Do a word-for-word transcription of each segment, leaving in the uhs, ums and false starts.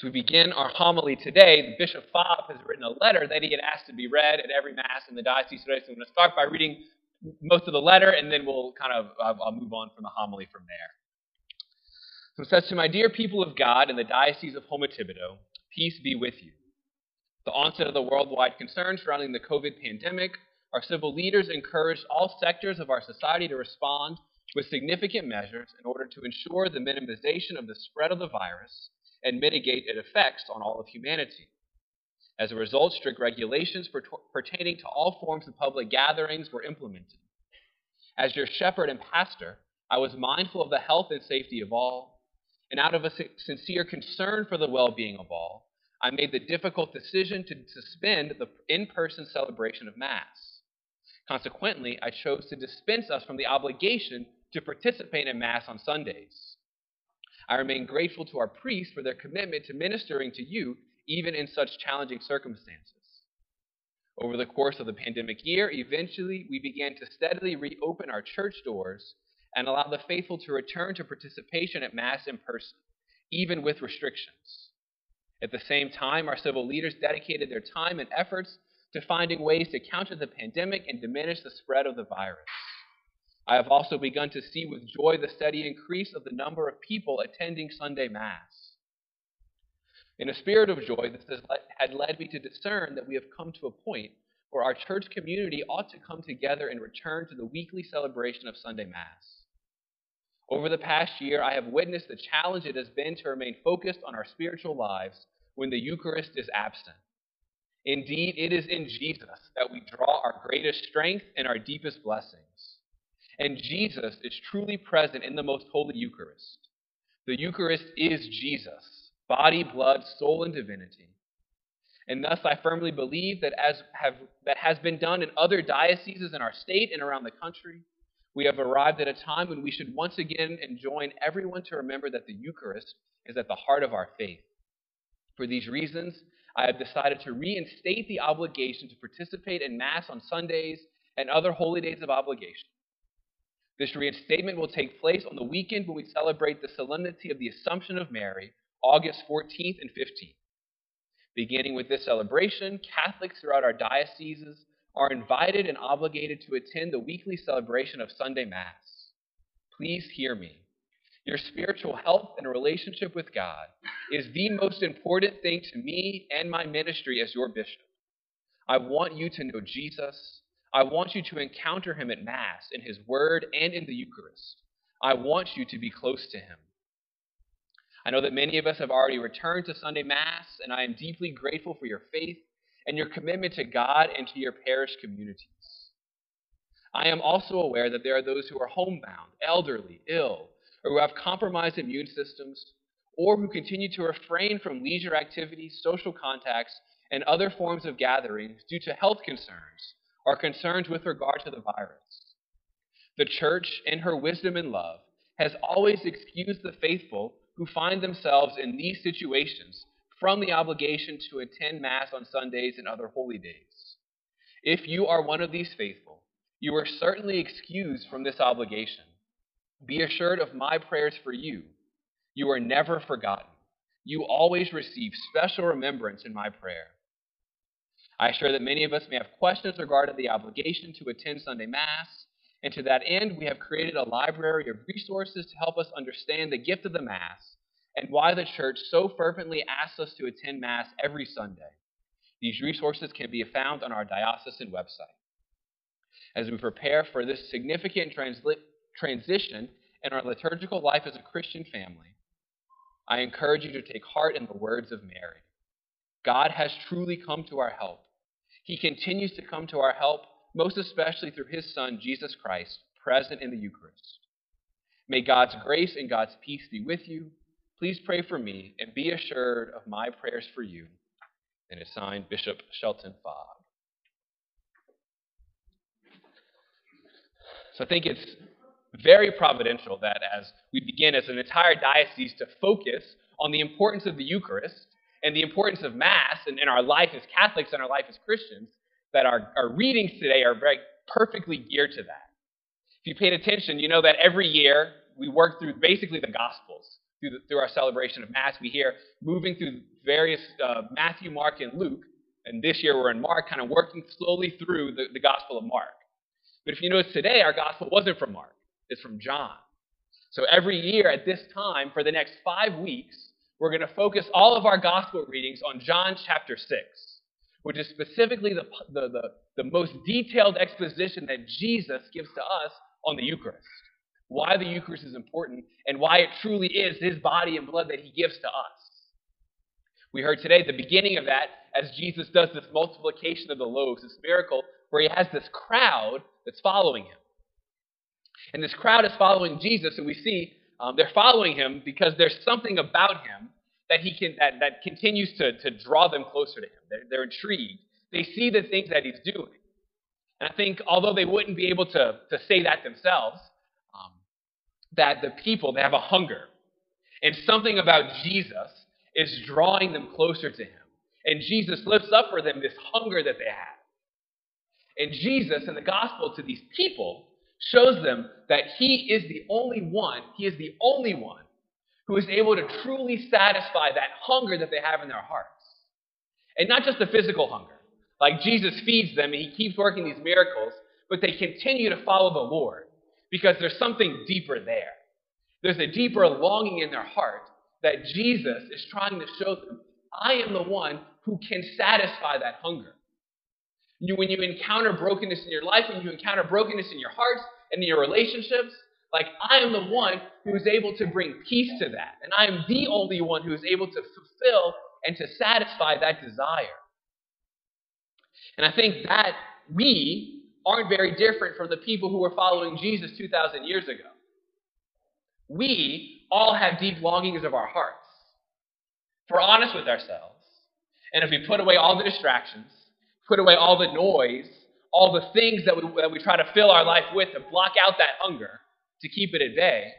So we begin our homily today. Bishop Fogg has written a letter that he had asked to be read at every Mass in the diocese today. So I'm going to start by reading most of the letter, and then we'll kind of I'll move on from the homily from there. So it says, "To my dear people of God in the Diocese of Houma-Thibodaux, peace be with you. The onset of the worldwide concern surrounding the COVID pandemic, our civil leaders encouraged all sectors of our society to respond with significant measures in order to ensure the minimization of the spread of the virus and mitigate its effects on all of humanity. As a result, strict regulations pertaining to all forms of public gatherings were implemented. As your shepherd and pastor, I was mindful of the health and safety of all, and out of a sincere concern for the well-being of all, I made the difficult decision to suspend the in-person celebration of Mass. Consequently, I chose to dispense us from the obligation to participate in Mass on Sundays. I remain grateful to our priests for their commitment to ministering to you, even in such challenging circumstances. Over the course of the pandemic year, eventually we began to steadily reopen our church doors and allow the faithful to return to participation at Mass in person, even with restrictions. At the same time, our civil leaders dedicated their time and efforts to finding ways to counter the pandemic and diminish the spread of the virus. I have also begun to see with joy the steady increase of the number of people attending Sunday Mass. In a spirit of joy, this has led, had led me to discern that we have come to a point where our church community ought to come together and return to the weekly celebration of Sunday Mass. Over the past year, I have witnessed the challenge it has been to remain focused on our spiritual lives when the Eucharist is absent. Indeed, it is in Jesus that we draw our greatest strength and our deepest blessings. And Jesus is truly present in the Most Holy Eucharist. The Eucharist is Jesus, body, blood, soul, and divinity. And thus I firmly believe that as have, that has been done in other dioceses in our state and around the country, we have arrived at a time when we should once again enjoin everyone to remember that the Eucharist is at the heart of our faith. For these reasons, I have decided to reinstate the obligation to participate in Mass on Sundays and other holy days of obligation. This reinstatement will take place on the weekend when we celebrate the solemnity of the Assumption of Mary, August fourteenth and fifteenth. Beginning with this celebration, Catholics throughout our dioceses are invited and obligated to attend the weekly celebration of Sunday Mass. Please hear me. Your spiritual health and relationship with God is the most important thing to me and my ministry as your bishop. I want you to know Jesus. I want you to encounter him at Mass, in his word, and in the Eucharist. I want you to be close to him. I know that many of us have already returned to Sunday Mass, and I am deeply grateful for your faith and your commitment to God and to your parish communities. I am also aware that there are those who are homebound, elderly, ill, or who have compromised immune systems, or who continue to refrain from leisure activities, social contacts, and other forms of gatherings due to health concerns or concerns with regard to the virus. The Church, in her wisdom and love, has always excused the faithful who find themselves in these situations from the obligation to attend Mass on Sundays and other holy days. If you are one of these faithful, you are certainly excused from this obligation. Be assured of my prayers for you. You are never forgotten. You always receive special remembrance in my prayer. I assure that many of us may have questions regarding the obligation to attend Sunday Mass, and to that end, we have created a library of resources to help us understand the gift of the Mass and why the Church so fervently asks us to attend Mass every Sunday. These resources can be found on our diocesan website. As we prepare for this significant transli- transition in our liturgical life as a Christian family, I encourage you to take heart in the words of Mary. God has truly come to our help. He continues to come to our help, most especially through his Son, Jesus Christ, present in the Eucharist. May God's grace and God's peace be with you. Please pray for me and be assured of my prayers for you." And it's signed Bishop Shelton Fogg. So I think it's very providential that as we begin as an entire diocese to focus on the importance of the Eucharist and the importance of Mass and in our life as Catholics and our life as Christians, that our, our readings today are very perfectly geared to that. If you paid attention, you know that every year we work through basically the Gospels. through, the, through our celebration of Mass. We hear moving through various uh, Matthew, Mark, and Luke. And this year we're in Mark, kind of working slowly through the, the Gospel of Mark. But if you notice today, our Gospel wasn't from Mark. It's from John. So every year at this time, for the next five weeks, we're going to focus all of our Gospel readings on John chapter six, which is specifically the, the, the, the most detailed exposition that Jesus gives to us on the Eucharist, why the Eucharist is important, and why it truly is his body and blood that he gives to us. We heard today the beginning of that as Jesus does this multiplication of the loaves, this miracle where he has this crowd that's following him. And this crowd is following Jesus, and we see um, they're following him because there's something about him that he can that, that continues to, to draw them closer to him. They're, they're intrigued. They see the things that he's doing. And I think although they wouldn't be able to, to say that themselves, um, that the people, they have a hunger. And something about Jesus is drawing them closer to him. And Jesus lifts up for them this hunger that they have. And Jesus in the gospel to these people shows them that he is the only one, he is the only one who is able to truly satisfy that hunger that they have in their hearts. And not just the physical hunger. Like Jesus feeds them and he keeps working these miracles, but they continue to follow the Lord because there's something deeper there. There's a deeper longing in their heart that Jesus is trying to show them, I am the one who can satisfy that hunger. You, when you encounter brokenness in your life, when you encounter brokenness in your hearts and in your relationships, like I am the one who is able to bring peace to that. And I am the only one who is able to fulfill and to satisfy that desire. And I think that we aren't very different from the people who were following Jesus two thousand years ago. We all have deep longings of our hearts. If we're honest with ourselves, and if we put away all the distractions, put away all the noise, all the things that we, that we try to fill our life with to block out that hunger, to keep it at bay,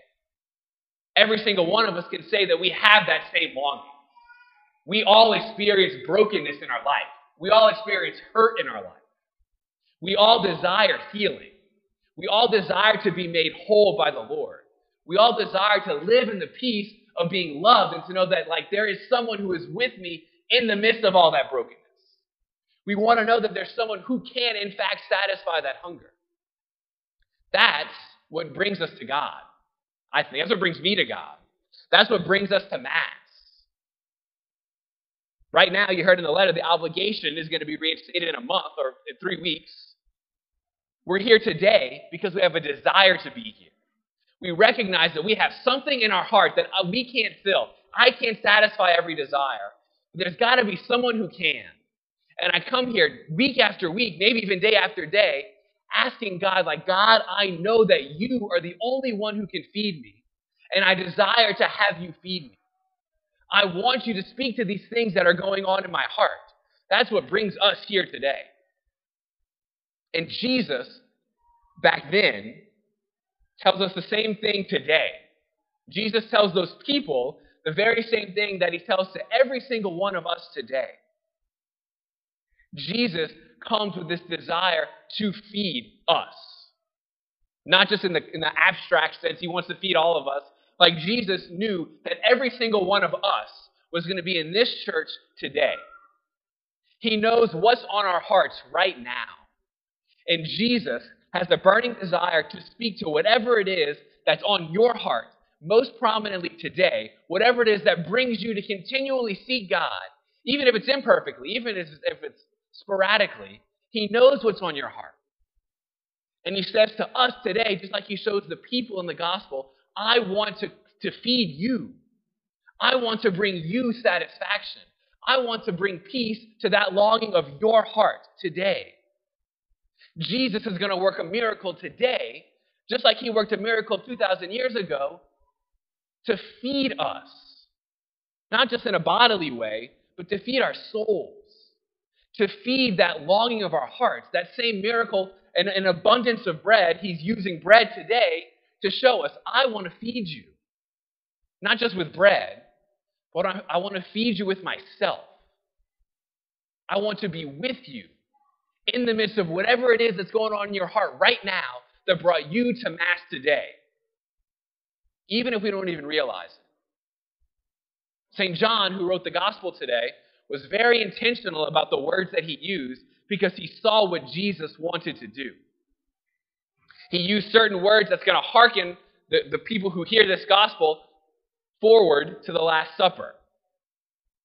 every single one of us can say that we have that same longing. We all experience brokenness in our life. We all experience hurt in our life. We all desire healing. We all desire to be made whole by the Lord. We all desire to live in the peace of being loved and to know that like there is someone who is with me in the midst of all that brokenness. We want to know that there's someone who can, in fact, satisfy that hunger. That's what brings us to God. I think that's what brings me to God. That's what brings us to Mass. Right now, you heard in the letter, the obligation is going to be reinstated in a month or in three weeks. We're here today because we have a desire to be here. We recognize that we have something in our heart that we can't fill. I can't satisfy every desire. There's got to be someone who can. And I come here week after week, maybe even day after day, asking God, like, God, I know that you are the only one who can feed me, and I desire to have you feed me. I want you to speak to these things that are going on in my heart. That's what brings us here today. And Jesus, back then, tells us the same thing today. Jesus tells those people the very same thing that he tells to every single one of us today. Jesus comes with this desire to feed us. Not just in the, in the abstract sense, he wants to feed all of us. Like Jesus knew that every single one of us was going to be in this church today. He knows what's on our hearts right now. And Jesus has the burning desire to speak to whatever it is that's on your heart, most prominently today, whatever it is that brings you to continually seek God, even if it's imperfectly, even if it's sporadically, he knows what's on your heart. And he says to us today, just like he shows the people in the gospel, I want to, to feed you. I want to bring you satisfaction. I want to bring peace to that longing of your heart today. Jesus is going to work a miracle today, just like he worked a miracle two thousand years ago, to feed us. Not just in a bodily way, but to feed our souls. To feed that longing of our hearts, that same miracle and an abundance of bread. He's using bread today to show us, I want to feed you. Not just with bread, but I, I want to feed you with myself. I want to be with you in the midst of whatever it is that's going on in your heart right now that brought you to Mass today. Even if we don't even realize it. Saint John, who wrote the gospel today, was very intentional about the words that he used because he saw what Jesus wanted to do. He used certain words that's going to hearken the, the people who hear this gospel forward to the Last Supper.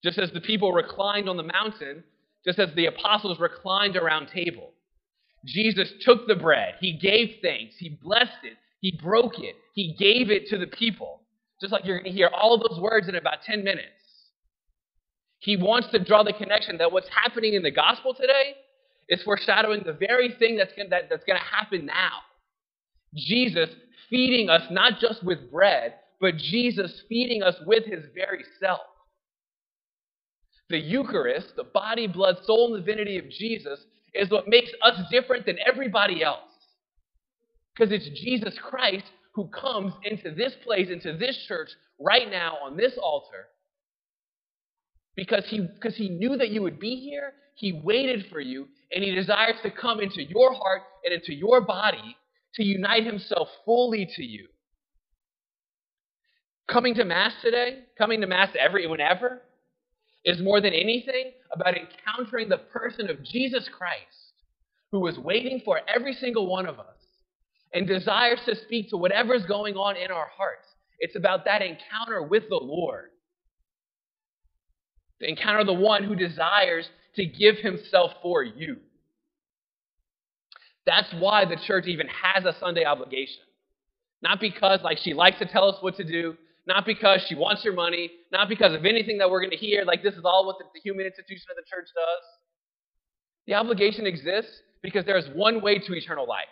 Just as the people reclined on the mountain, just as the apostles reclined around table, Jesus took the bread, he gave thanks, he blessed it, he broke it, he gave it to the people. Just like you're going to hear all of those words in about ten minutes. He wants to draw the connection that what's happening in the gospel today is foreshadowing the very thing that's going to, that, that's going to happen now. Jesus feeding us not just with bread, but Jesus feeding us with his very self. The Eucharist, the body, blood, soul, and divinity of Jesus is what makes us different than everybody else. Because it's Jesus Christ who comes into this place, into this church right now on this altar. Because he, because he knew that you would be here, he waited for you, and he desires to come into your heart and into your body to unite himself fully to you. Coming to Mass today, coming to Mass every whenever, is more than anything about encountering the person of Jesus Christ, who was waiting for every single one of us and desires to speak to whatever's going on in our hearts. It's about that encounter with the Lord. The encounter of the one who desires to give himself for you. That's why the church even has a Sunday obligation. Not because like she likes to tell us what to do, not because she wants your money, not because of anything that we're going to hear, like this is all what the, the human institution of the church does. The obligation exists because there is one way to eternal life.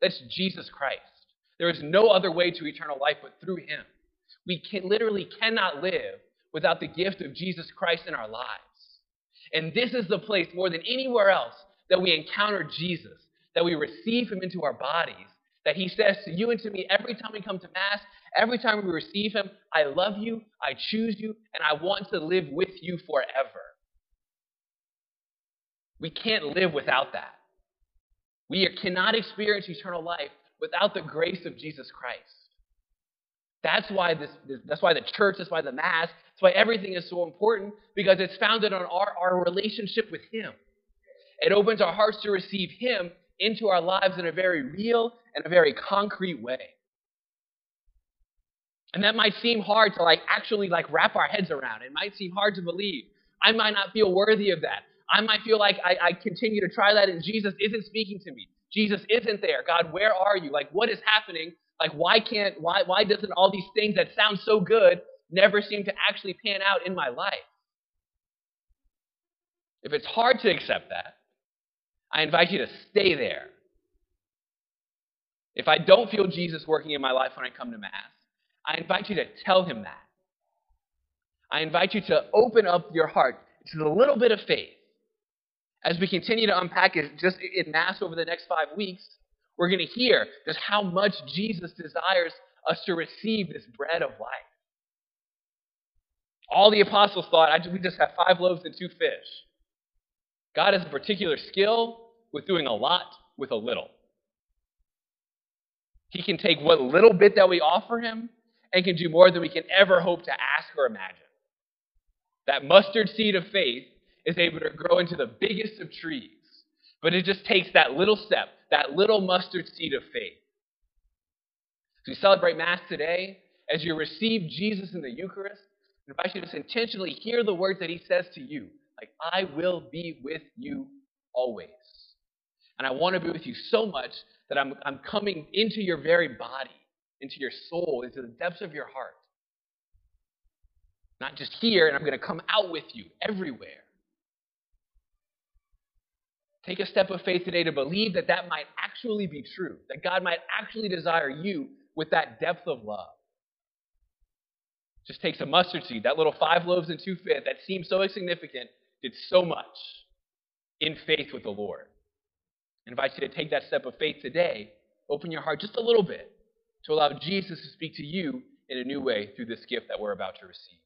That's Jesus Christ. There is no other way to eternal life but through him. We can, literally cannot live without the gift of Jesus Christ in our lives. And this is the place more than anywhere else that we encounter Jesus, that we receive him into our bodies, that he says to you and to me every time we come to Mass, every time we receive him, I love you, I choose you, and I want to live with you forever. We can't live without that. We cannot experience eternal life without the grace of Jesus Christ. That's why this, that's why the church, that's why the Mass, that's why everything is so important, because it's founded on our, our relationship with him. It opens our hearts to receive him into our lives in a very real and a very concrete way. And that might seem hard to like actually like wrap our heads around. It might seem hard to believe. I might not feel worthy of that. I might feel like I, I continue to try that and Jesus isn't speaking to me. Jesus isn't there. God, where are you? Like, what is happening? Like, why can't, why, why doesn't all these things that sound so good never seem to actually pan out in my life? If it's hard to accept that, I invite you to stay there. If I don't feel Jesus working in my life when I come to Mass, I invite you to tell him that. I invite you to open up your heart to the little bit of faith. As we continue to unpack it just in Mass over the next five weeks, we're going to hear just how much Jesus desires us to receive this bread of life. All the apostles thought, I just, we just have five loaves and two fish. God has a particular skill with doing a lot with a little. He can take what little bit that we offer him and can do more than we can ever hope to ask or imagine. That mustard seed of faith is able to grow into the biggest of trees. But it just takes that little step, that little mustard seed of faith. As we celebrate Mass today, as you receive Jesus in the Eucharist, I invite you to just intentionally hear the words that he says to you. Like, I will be with you always. And I want to be with you so much that I'm, I'm coming into your very body, into your soul, into the depths of your heart. Not just here, and I'm going to come out with you everywhere. Take a step of faith today to believe that that might actually be true, that God might actually desire you with that depth of love. Just takes a mustard seed, that little five loaves and two fish that seemed so insignificant, did so much in faith with the Lord. I invite you to take that step of faith today, open your heart just a little bit to allow Jesus to speak to you in a new way through this gift that we're about to receive.